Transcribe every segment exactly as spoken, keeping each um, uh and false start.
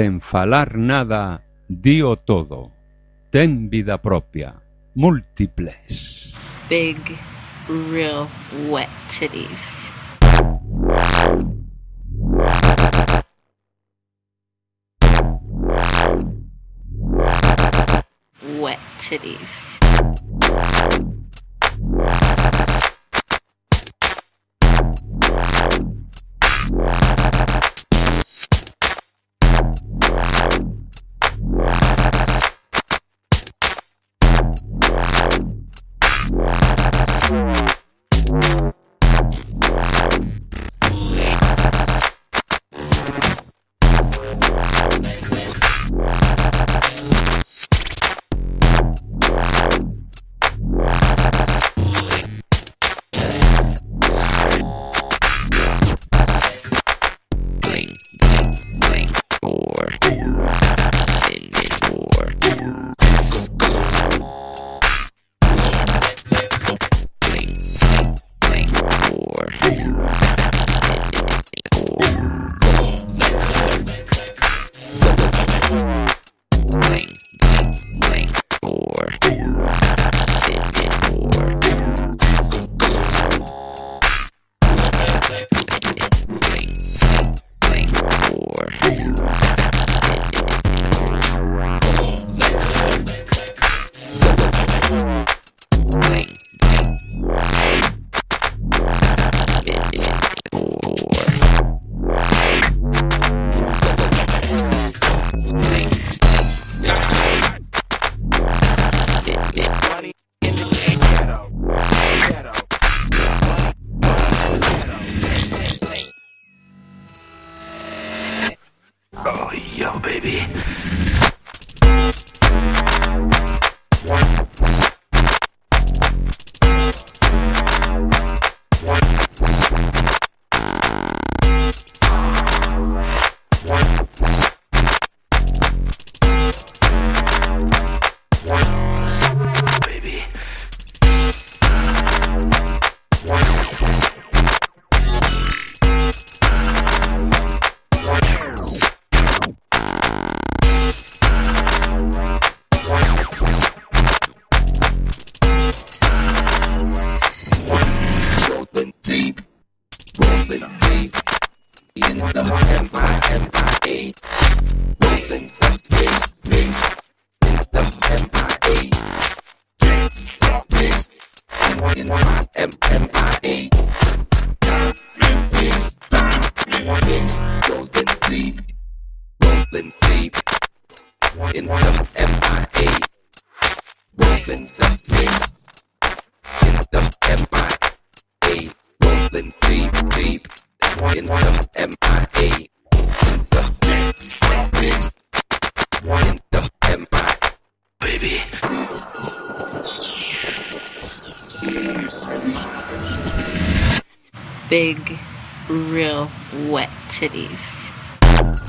Sen falar nada, dio todo. Ten vida propia. Múltiples. Big, real, wet titties. Wet titties. Big, real, wet titties.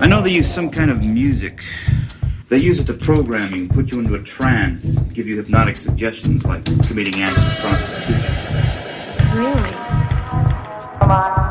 I know they use some kind of music. They use it to program you, put you into a trance, give you hypnotic suggestions like committing acts of prostitution. Really? Come on.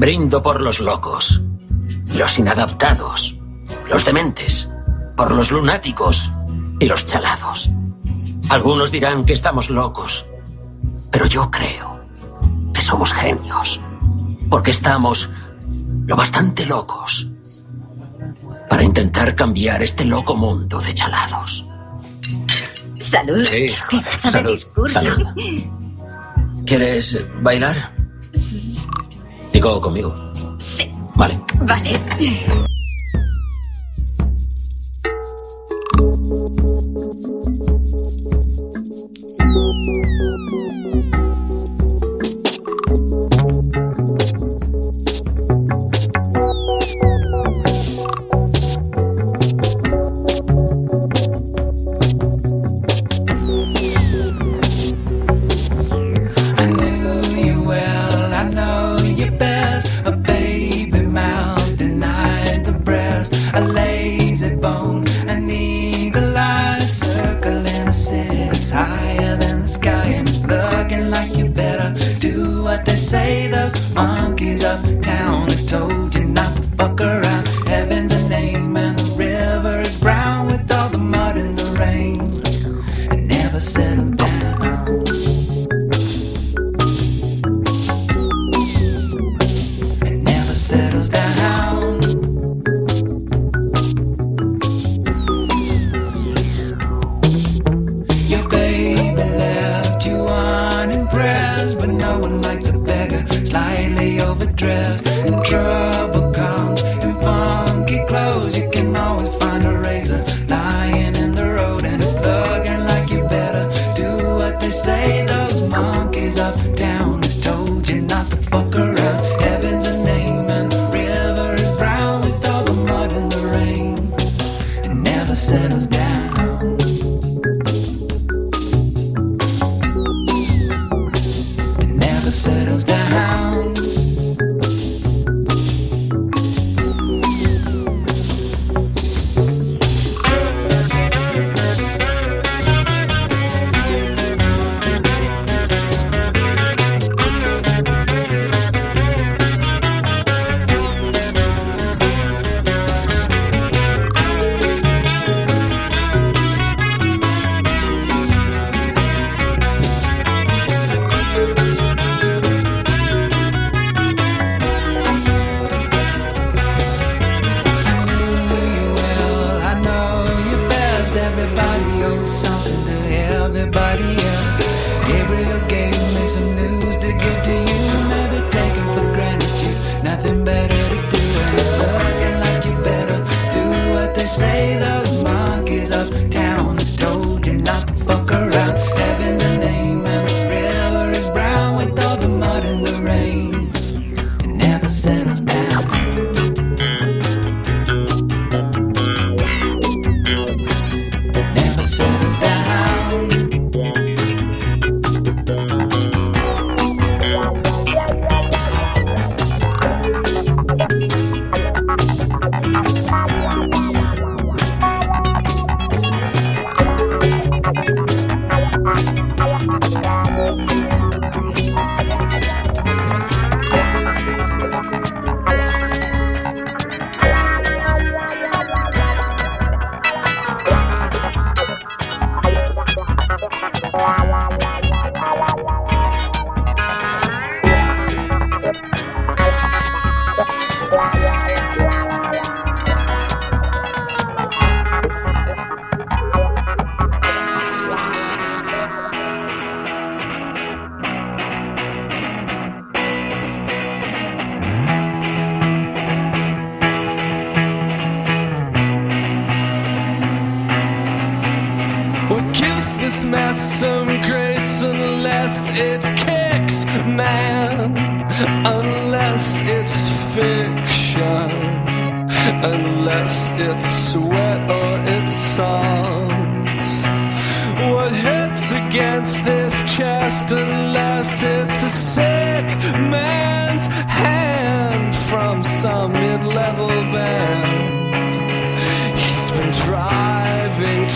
Brindo por los locos, los inadaptados, los dementes, por los lunáticos y los chalados. Algunos dirán que estamos locos, pero yo creo que somos genios, porque estamos lo bastante locos para intentar cambiar este loco mundo de chalados. Salud. Sí, joder, salud, salud. ¿Quieres bailar? Digo, conmigo. Sí. Vale. Vale.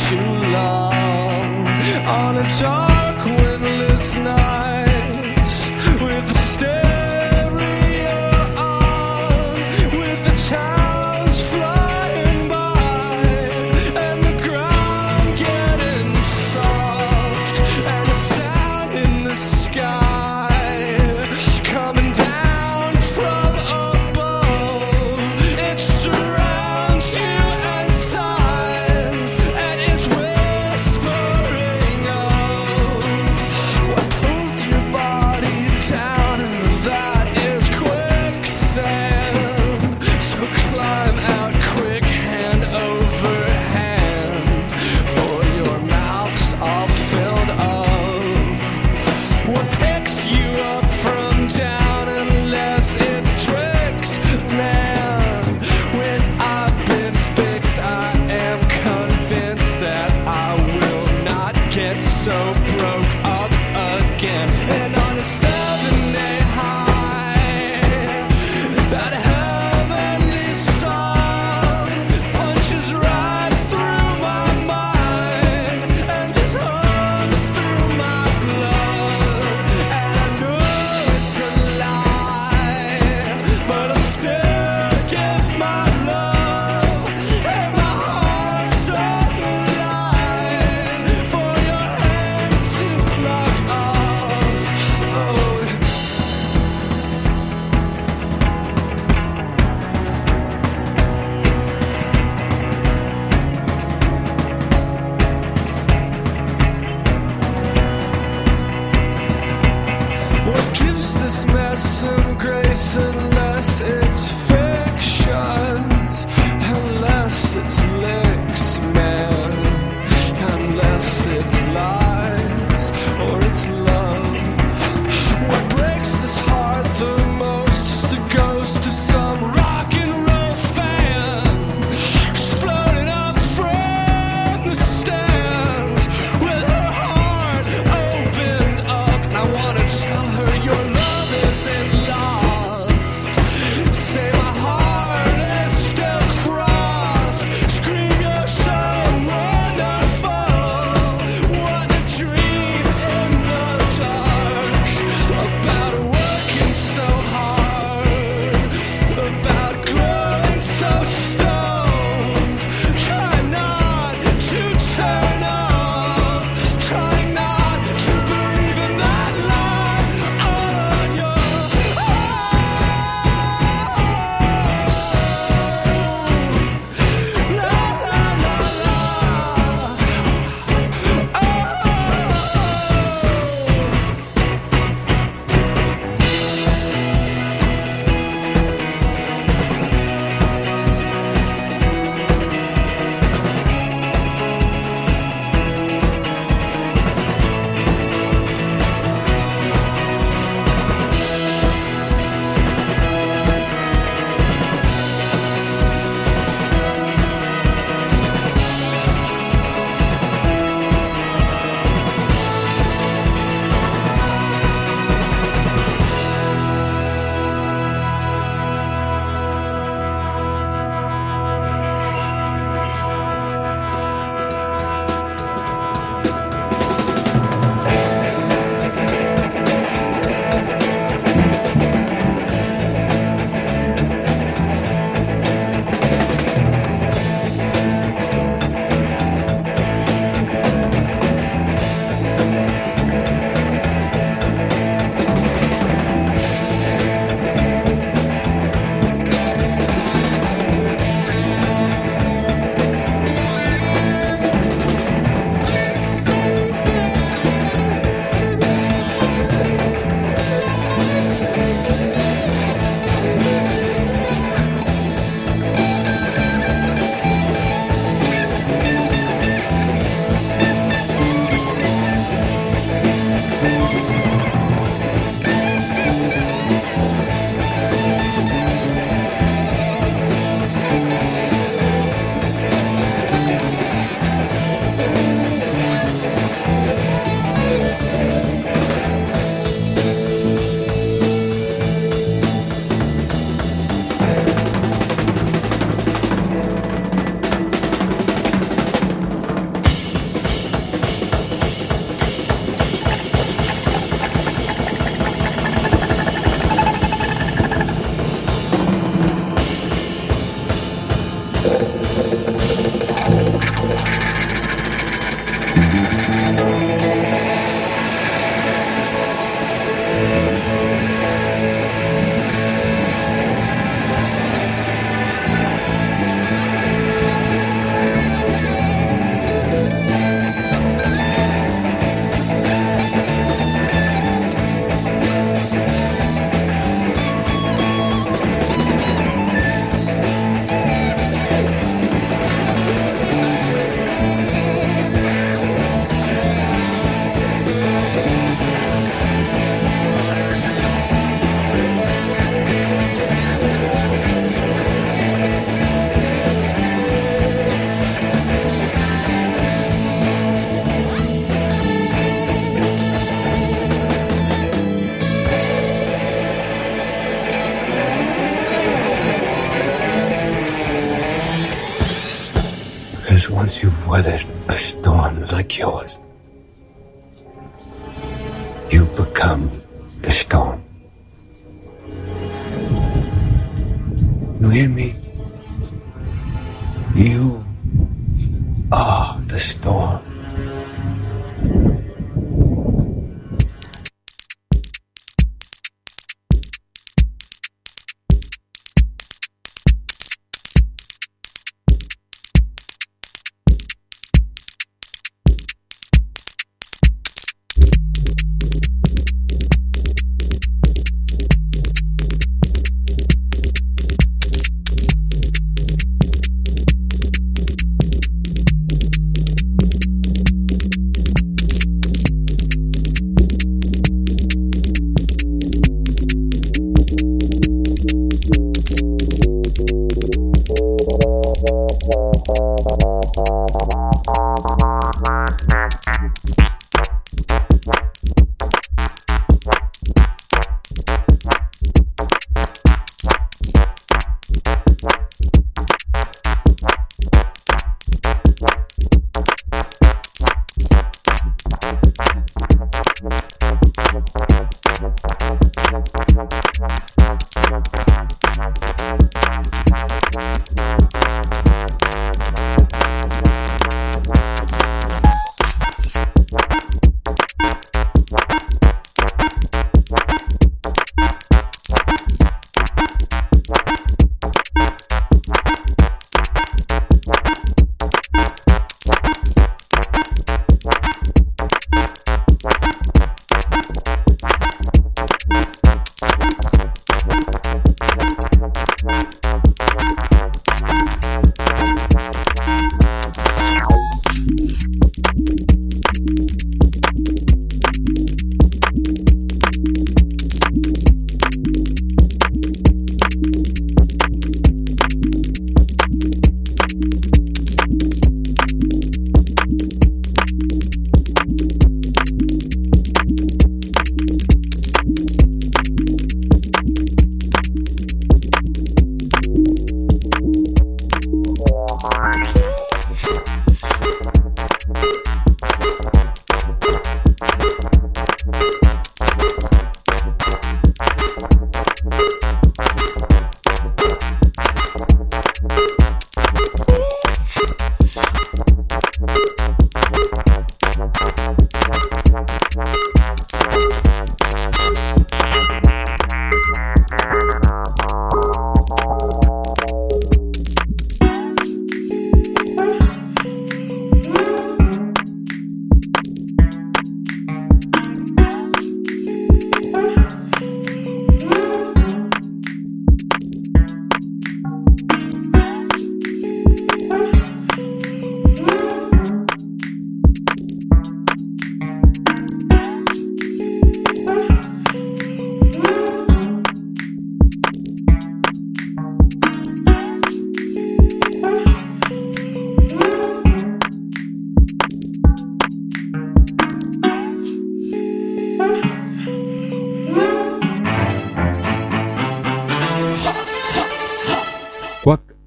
Nights with a stereo sand. So climb out quick, hand over hand, for your mouth's all filled up. What picks you up from down unless it's tricks, man? When I've been fixed, I am convinced that I will not get so broke up again. And on a seven-day high, is once you've weathered a storm like yours, you become the storm. You hear me? You are the storm.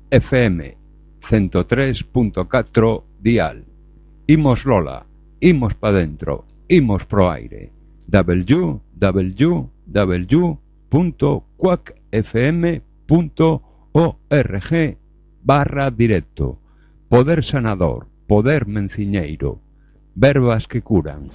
F M ciento tres punto cuatro dial. Imos Lola, imos pa dentro, imos pro aire. doble u doble u doble u punto cuac f m punto org barra directo. Poder sanador, poder menciñeiro, verbas que curan.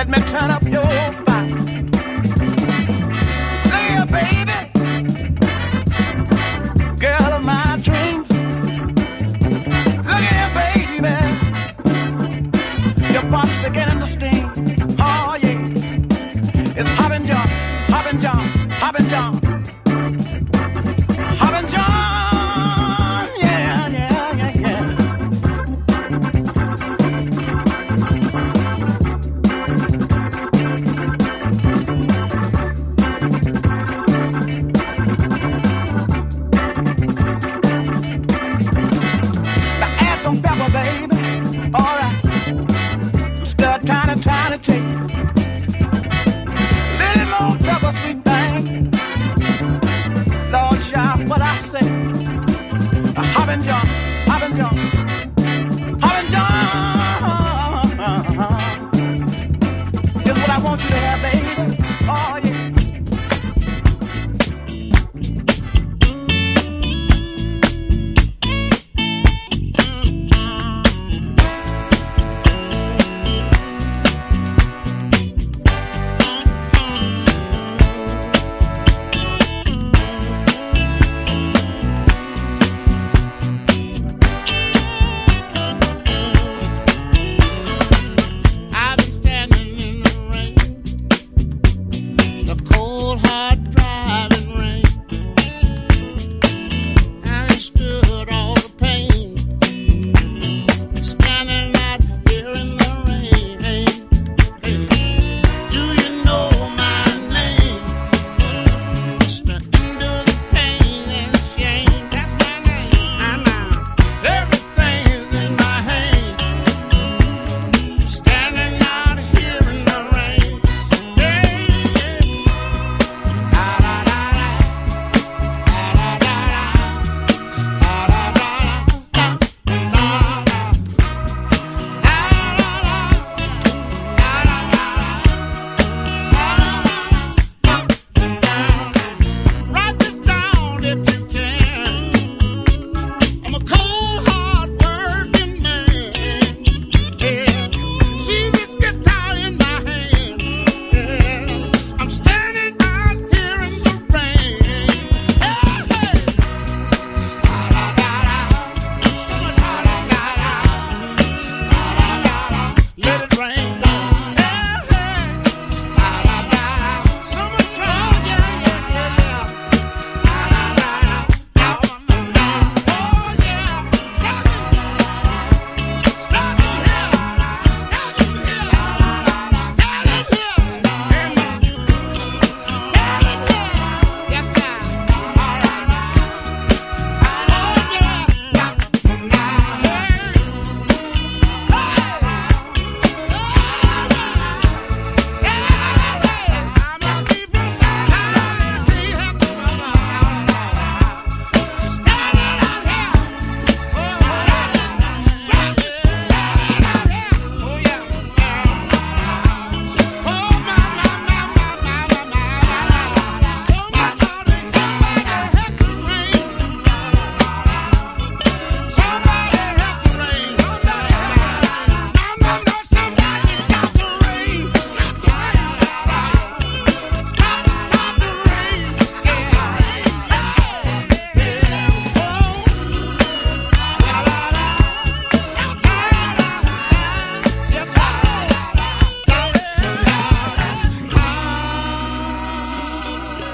Let me turn up your body. Play baby, girl of my dreams. Look here, baby, your body's beginning to sting. Oh yeah, it's hop and jump, hop and jump, hop and jump.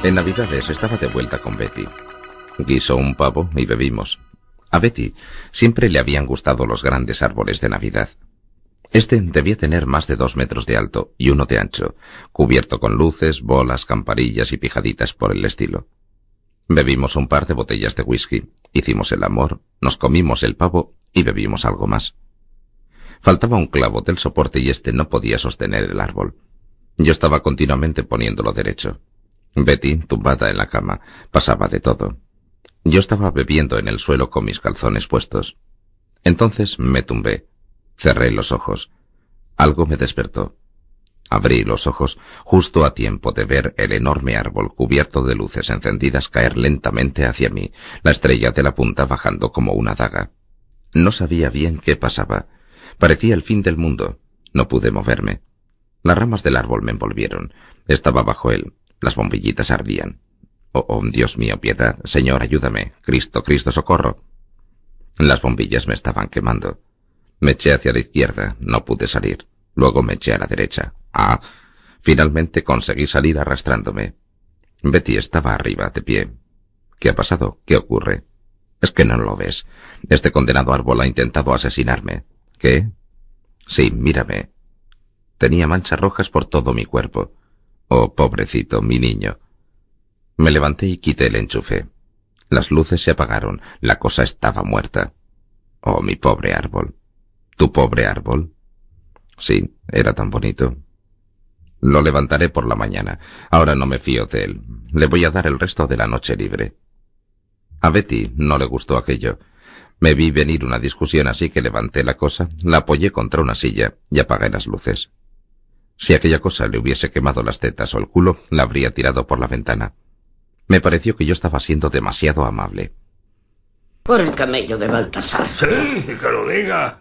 En Navidades estaba de vuelta con Betty. Guisó un pavo y bebimos. A Betty siempre le habían gustado los grandes árboles de Navidad. Este debía tener más de dos metros de alto y uno de ancho, cubierto con luces, bolas, campanillas y pijaditas por el estilo. Bebimos un par de botellas de whisky, hicimos el amor, nos comimos el pavo y bebimos algo más. Faltaba un clavo del soporte y este no podía sostener el árbol. Yo estaba continuamente poniéndolo derecho. Betty, tumbada en la cama, pasaba de todo. Yo estaba bebiendo en el suelo con mis calzones puestos. Entonces me tumbé. Cerré los ojos. Algo me despertó. Abrí los ojos justo a tiempo de ver el enorme árbol cubierto de luces encendidas caer lentamente hacia mí, la estrella de la punta bajando como una daga. No sabía bien qué pasaba. Parecía el fin del mundo. No pude moverme. Las ramas del árbol me envolvieron. Estaba bajo él. Las bombillitas ardían. Oh, oh, Dios mío, piedad. Señor, ayúdame. Cristo, Cristo, socorro. Las bombillas me estaban quemando. Me eché hacia la izquierda. No pude salir. Luego me eché a la derecha. Ah, finalmente conseguí salir arrastrándome. Betty estaba arriba, de pie. ¿Qué ha pasado? ¿Qué ocurre? Es que no lo ves. Este condenado árbol ha intentado asesinarme. ¿Qué? Sí, mírame. Tenía manchas rojas por todo mi cuerpo. Oh, pobrecito, mi niño. Me levanté y quité el enchufe. Las luces se apagaron. La cosa estaba muerta. Oh, mi pobre árbol. ¿Tu pobre árbol? Sí, era tan bonito. Lo levantaré por la mañana. Ahora no me fío de él. Le voy a dar el resto de la noche libre. A Betty no le gustó aquello. Me vi venir una discusión, así que levanté la cosa, la apoyé contra una silla y apagué las luces. Si aquella cosa le hubiese quemado las tetas o el culo, la habría tirado por la ventana. Me pareció que yo estaba siendo demasiado amable. Por el camello de Baltasar. Sí, que lo diga.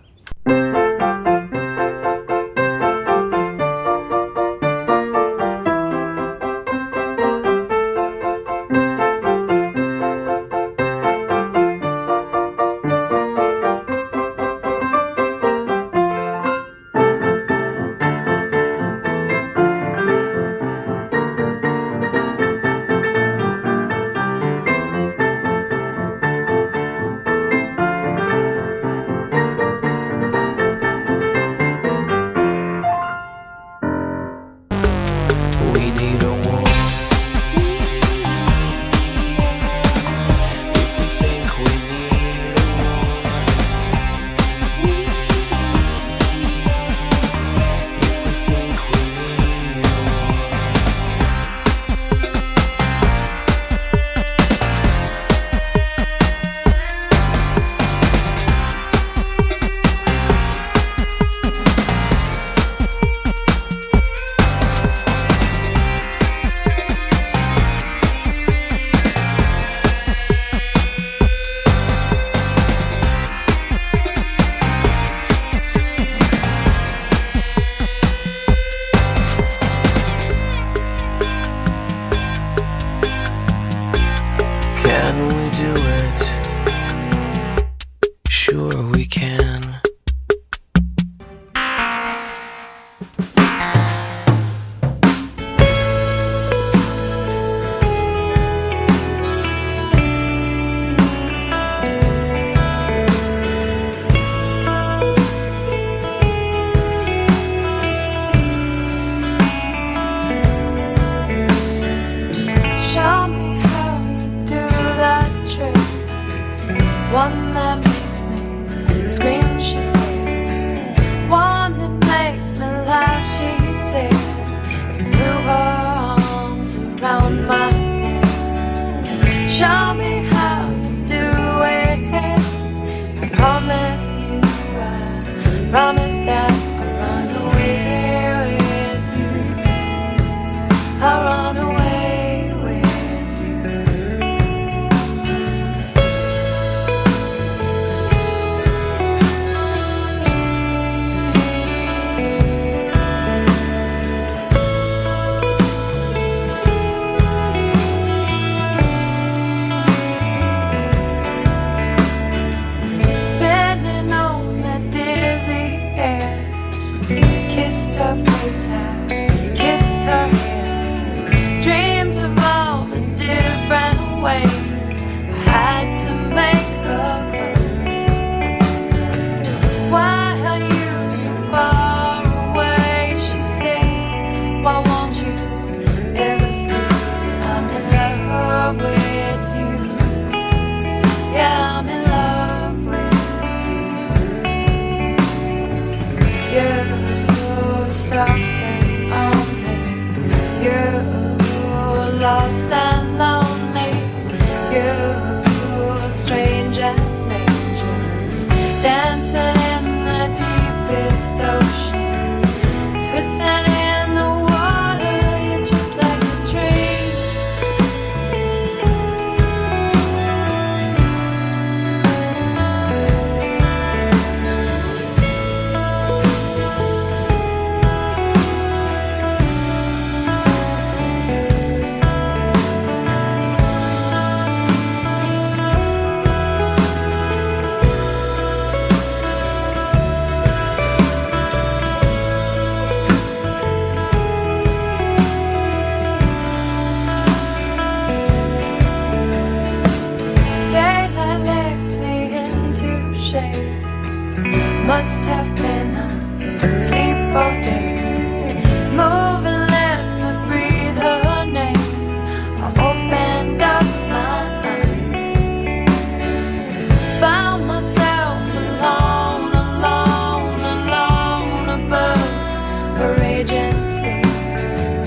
her agency,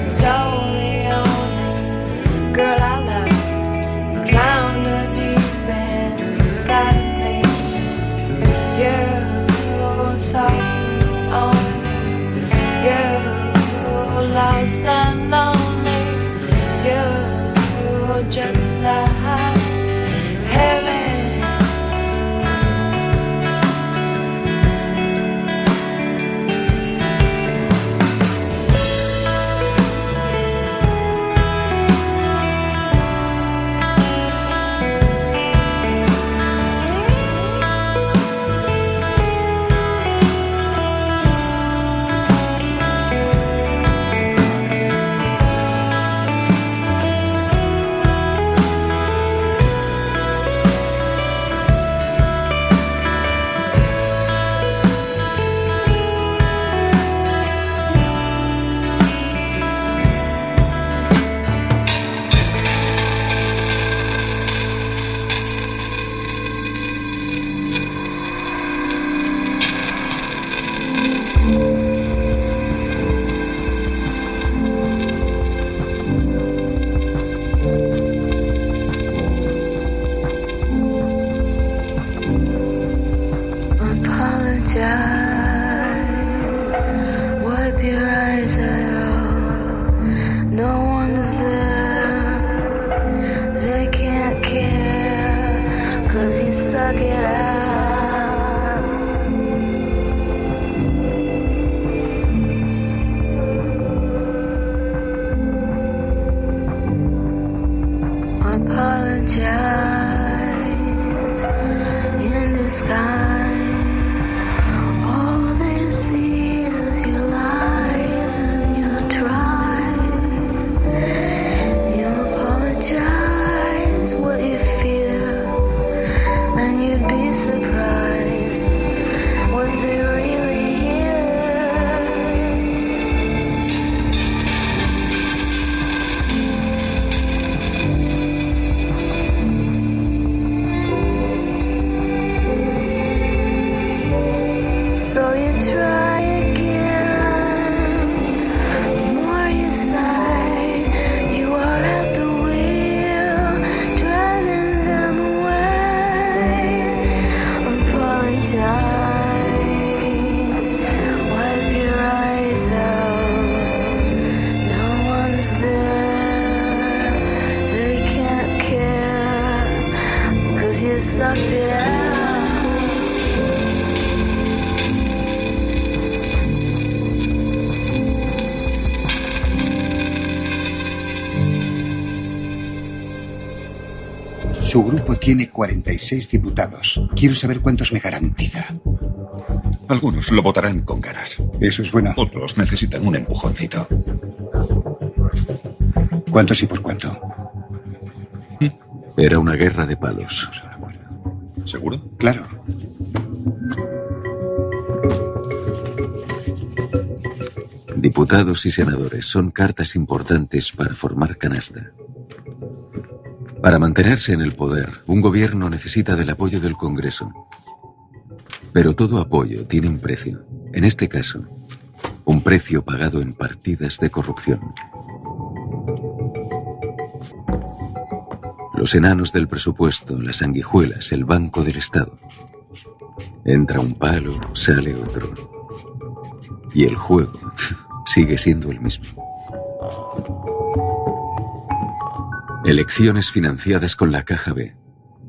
stole the only girl I loved, and drowned her deep inside of me. You're soft and only, you're lost and lonely, you're just like heaven. Su grupo tiene cuarenta y seis diputados. Quiero saber cuántos me garantiza. Algunos lo votarán con ganas. Eso es bueno. Otros necesitan un empujoncito. ¿Cuántos y por cuánto? Era una guerra de palos. ¿Seguro? Claro. Diputados y senadores son cartas importantes para formar canasta. Para mantenerse en el poder, un gobierno necesita del apoyo del Congreso. Pero todo apoyo tiene un precio. En este caso, un precio pagado en partidas de corrupción. Los enanos del presupuesto, las sanguijuelas, el Banco del Estado. Entra un palo, sale otro. Y el juego sigue siendo el mismo. Elecciones financiadas con la Caja B.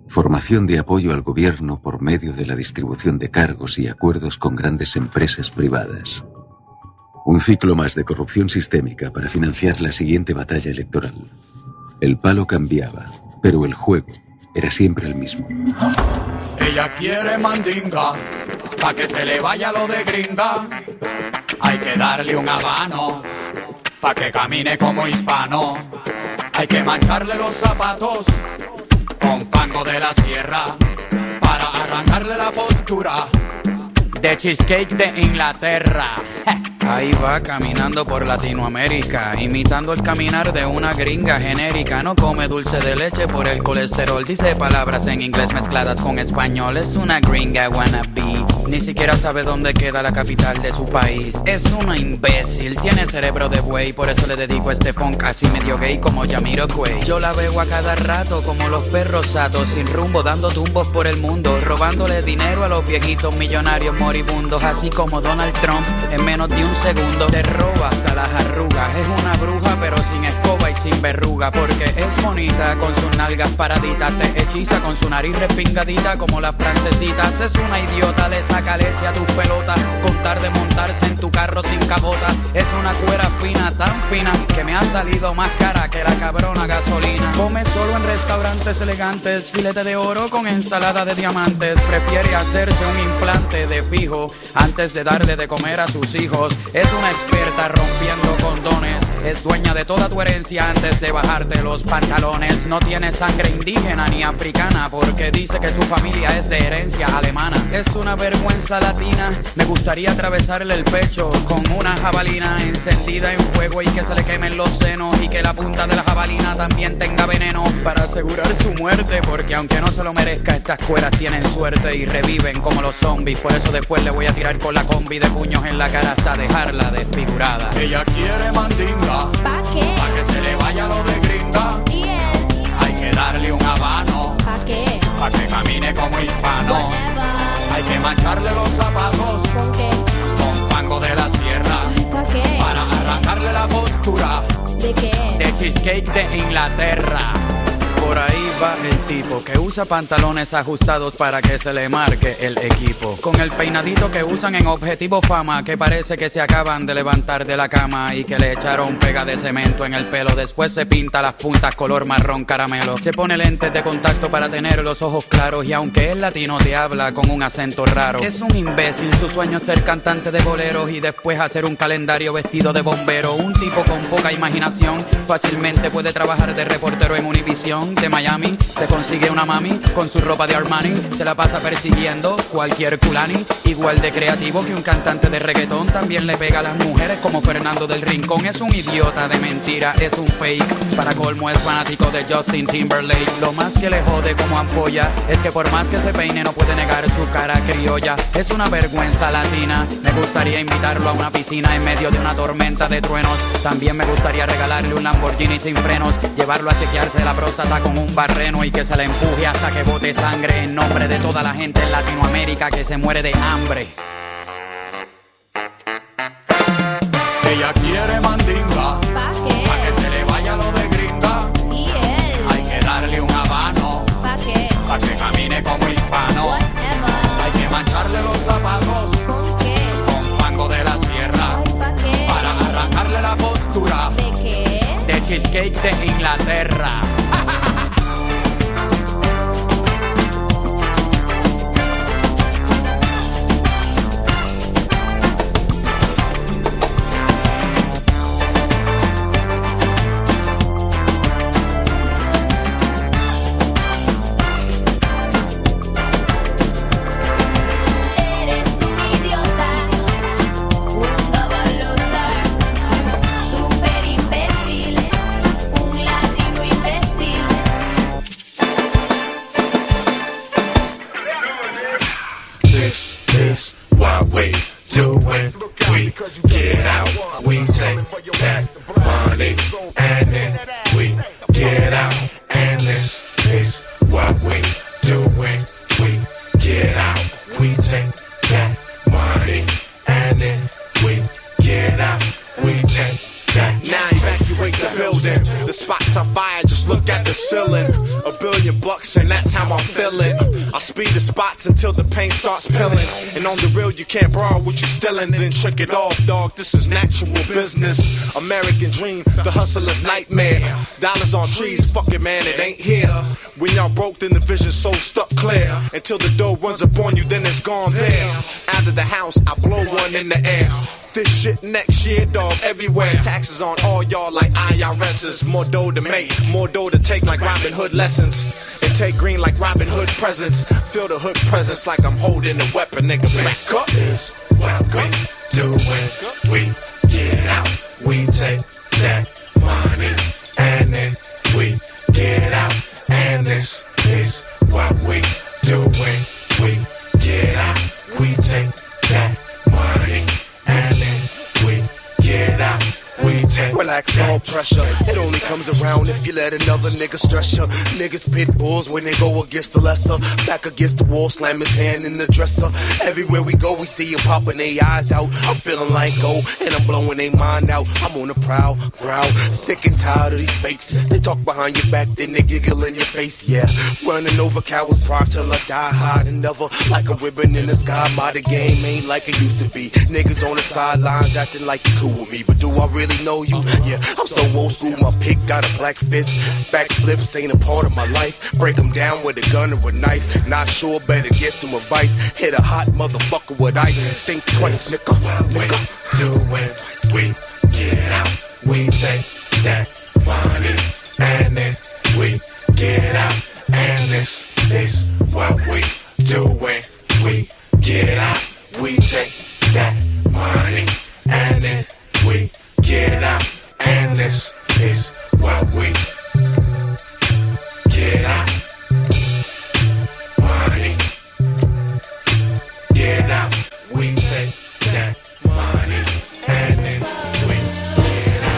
Formación de apoyo al gobierno por medio de la distribución de cargos y acuerdos con grandes empresas privadas. Un ciclo más de corrupción sistémica para financiar la siguiente batalla electoral. El palo cambiaba, pero el juego era siempre el mismo. Ella quiere mandinga, pa' que se le vaya lo de gringa. Hay que darle un habano, pa' que camine como hispano. Hay que mancharle los zapatos con fango de la sierra para arrancarle la postura de cheesecake de Inglaterra. Ahí va caminando por Latinoamérica, imitando el caminar de una gringa genérica. No come dulce de leche por el colesterol, dice palabras en inglés mezcladas con español. Es una gringa wannabe, ni siquiera sabe dónde queda la capital de su país. Es una imbécil, tiene cerebro de buey, por eso le dedico este funk casi medio gay como Jamiroquai. Yo la veo a cada rato como los perros satos, sin rumbo, dando tumbos por el mundo, robándole dinero a los viejitos millonarios moribundos, así como Donald Trump en menos de un segundo. Te roba hasta las arrugas, es una bruja pero sin escoba y sin verruga, porque es bonita con sus nalgas paraditas, te hechiza con su nariz respingadita como las francesitas. Es una idiota, le saca leche a tus pelotas, contar de montarse en tu carro sin capota. Es una cuera fina, tan fina, que me ha salido más cara que la cabrona gasolina. Come solo en restaurantes elegantes, filete de oro con ensalada de diamantes. Prefiere hacerse un implante de fijo antes de darle de comer a sus hijos. Es una experta rompiendo condones, es dueña de toda tu herencia antes de bajarte los pantalones. No tiene sangre indígena ni africana, porque dice que su familia es de herencia alemana. Es una vergüenza latina, me gustaría atravesarle el pecho con una jabalina encendida en fuego y que se le quemen los senos, y que la punta de la jabalina también tenga veneno para asegurar su muerte, porque aunque no se lo merezca, estas cueras tienen suerte y reviven como los zombies. Por eso después le voy a tirar con la combi de puños en la cara hasta dejarla desfigurada. Ella quiere mandinga, ¿pa' qué? Pa' que se le vaya lo de gringa. ¿Y él? Hay que darle un habano. ¿Pa' qué? Pa' que camine como hispano. Whatever. Hay que mancharle los zapatos. ¿Con qué? Con fango de la sierra. ¿Pa' qué? Para arrancarle la postura. ¿De qué? De cheesecake de Inglaterra. Por ahí va el tipo que usa pantalones ajustados para que se le marque el equipo, con el peinadito que usan en Objetivo Fama, que parece que se acaban de levantar de la cama y que le echaron pega de cemento en el pelo. Después se pinta las puntas color marrón caramelo, se pone lentes de contacto para tener los ojos claros, y aunque es latino te habla con un acento raro. Es un imbécil, su sueño es ser cantante de boleros y después hacer un calendario vestido de bombero. Un tipo con poca imaginación, fácilmente puede trabajar de reportero en Univisión de Miami, se consigue una mami con su ropa de Armani, se la pasa persiguiendo cualquier culani. Igual de creativo que un cantante de reggaetón, también le pega a las mujeres como Fernando del Rincón. Es un idiota de mentira, es un fake, para colmo es fanático de Justin Timberlake. Lo más que le jode como ampolla es que por más que se peine no puede negar su cara criolla. Es una vergüenza latina, me gustaría invitarlo a una piscina en medio de una tormenta de truenos. También me gustaría regalarle un Lamborghini sin frenos, llevarlo a chequearse la próstata con un barreno y que se la empuje hasta que bote sangre, en nombre de toda la gente en Latinoamérica que se muere de hambre. Ella quiere mandinga, ¿pa' qué? Pa' que se le vaya lo de gringa. ¿Y él? Hay que darle un habano. ¿Pa' qué? Pa' que camine como hispano. Whatever. Hay que mancharle los zapatos. ¿Con qué? Con fango de la sierra. Ay, ¿pa' qué? Para arrancarle la postura. ¿De qué? De cheesecake de Inglaterra. Speed the spots until the pain starts peeling. And on the real, you can't borrow what you're stealing. Then check it off, dog. This is natural business. American dream, the hustler's nightmare. Dollars on trees, fuck it, man, it ain't here. When y'all broke, then the vision's so stuck clear. Until the dough runs upon you, then it's gone there. Out of the house, I blow one in the air. This shit next year, dog, everywhere. Taxes on all y'all like I R S's. More dough to make, more dough to take like Robin Hood lessons. And take green like Robin Hood's presents. Feel the hood presence like I'm holding a weapon, nigga. Back up. This is what we doing. We content. Relax all pressure. It only comes around if you let another nigga stress ya. Niggas pit bulls when they go against the lesser. Back against the wall, slam his hand in the dresser. Everywhere we go, we see him popping their eyes out. I'm feeling like gold and I'm blowing their mind out. I'm on the prowl, growl, sick and tired of these fakes. They talk behind your back, then they giggle in your face, yeah. Running over cowards, pride till I die hard and never. Like a ribbon in the sky, by the game ain't like it used to be. Niggas on the sidelines acting like you cool with me, but do I really know you? Yeah, I'm so old school, my pick got a black fist. Backflips ain't a part of my life. Break them down with a gun or a knife. Not sure, better get some advice. Hit a hot motherfucker with ice. Think twice, nigga. Nigga. Do it. We get out. We take that money and then we get out. And this is what we do when we get out. We take that money and then we get out. And this is what we get out. Money. Get out. We take that money and then we get out.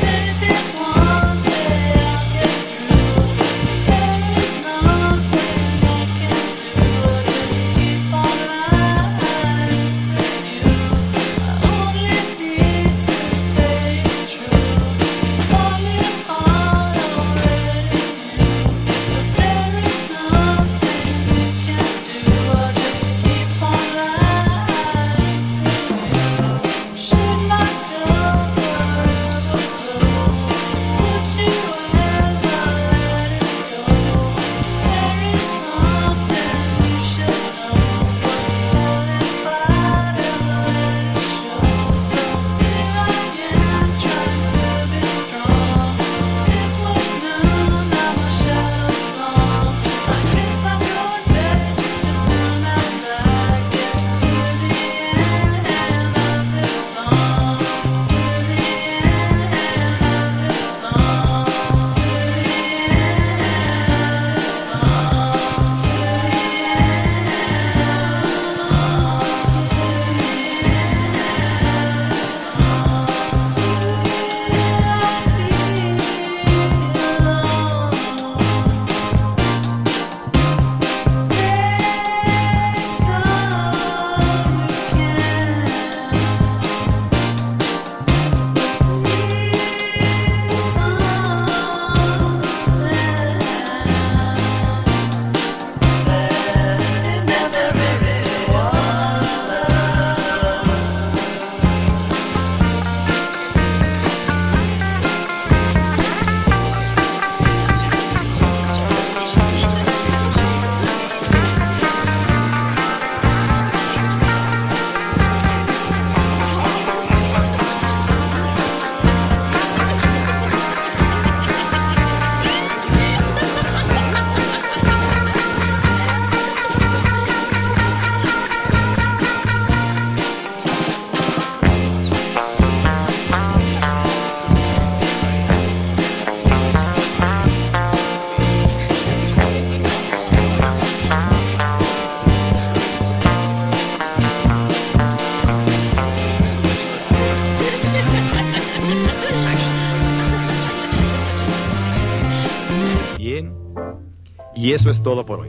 Baby, one day I'll get through. There's nothing I can do. Just keep on lying to you. I only need to say it's true. All your heart already knew. But there is nothing you can do. I'll just keep on lying to you. Should my cover ever blow? Would you ever let it go? There is something you should know. But hell if I'd ever let it show. So here I am trying to be strong. It was noon, now my shadow's long. I guess I'll go contagious as soon as I get to the end of this song. To the end of this song. To the end of this song. To the end of this song. Bien, y eso es todo por hoy.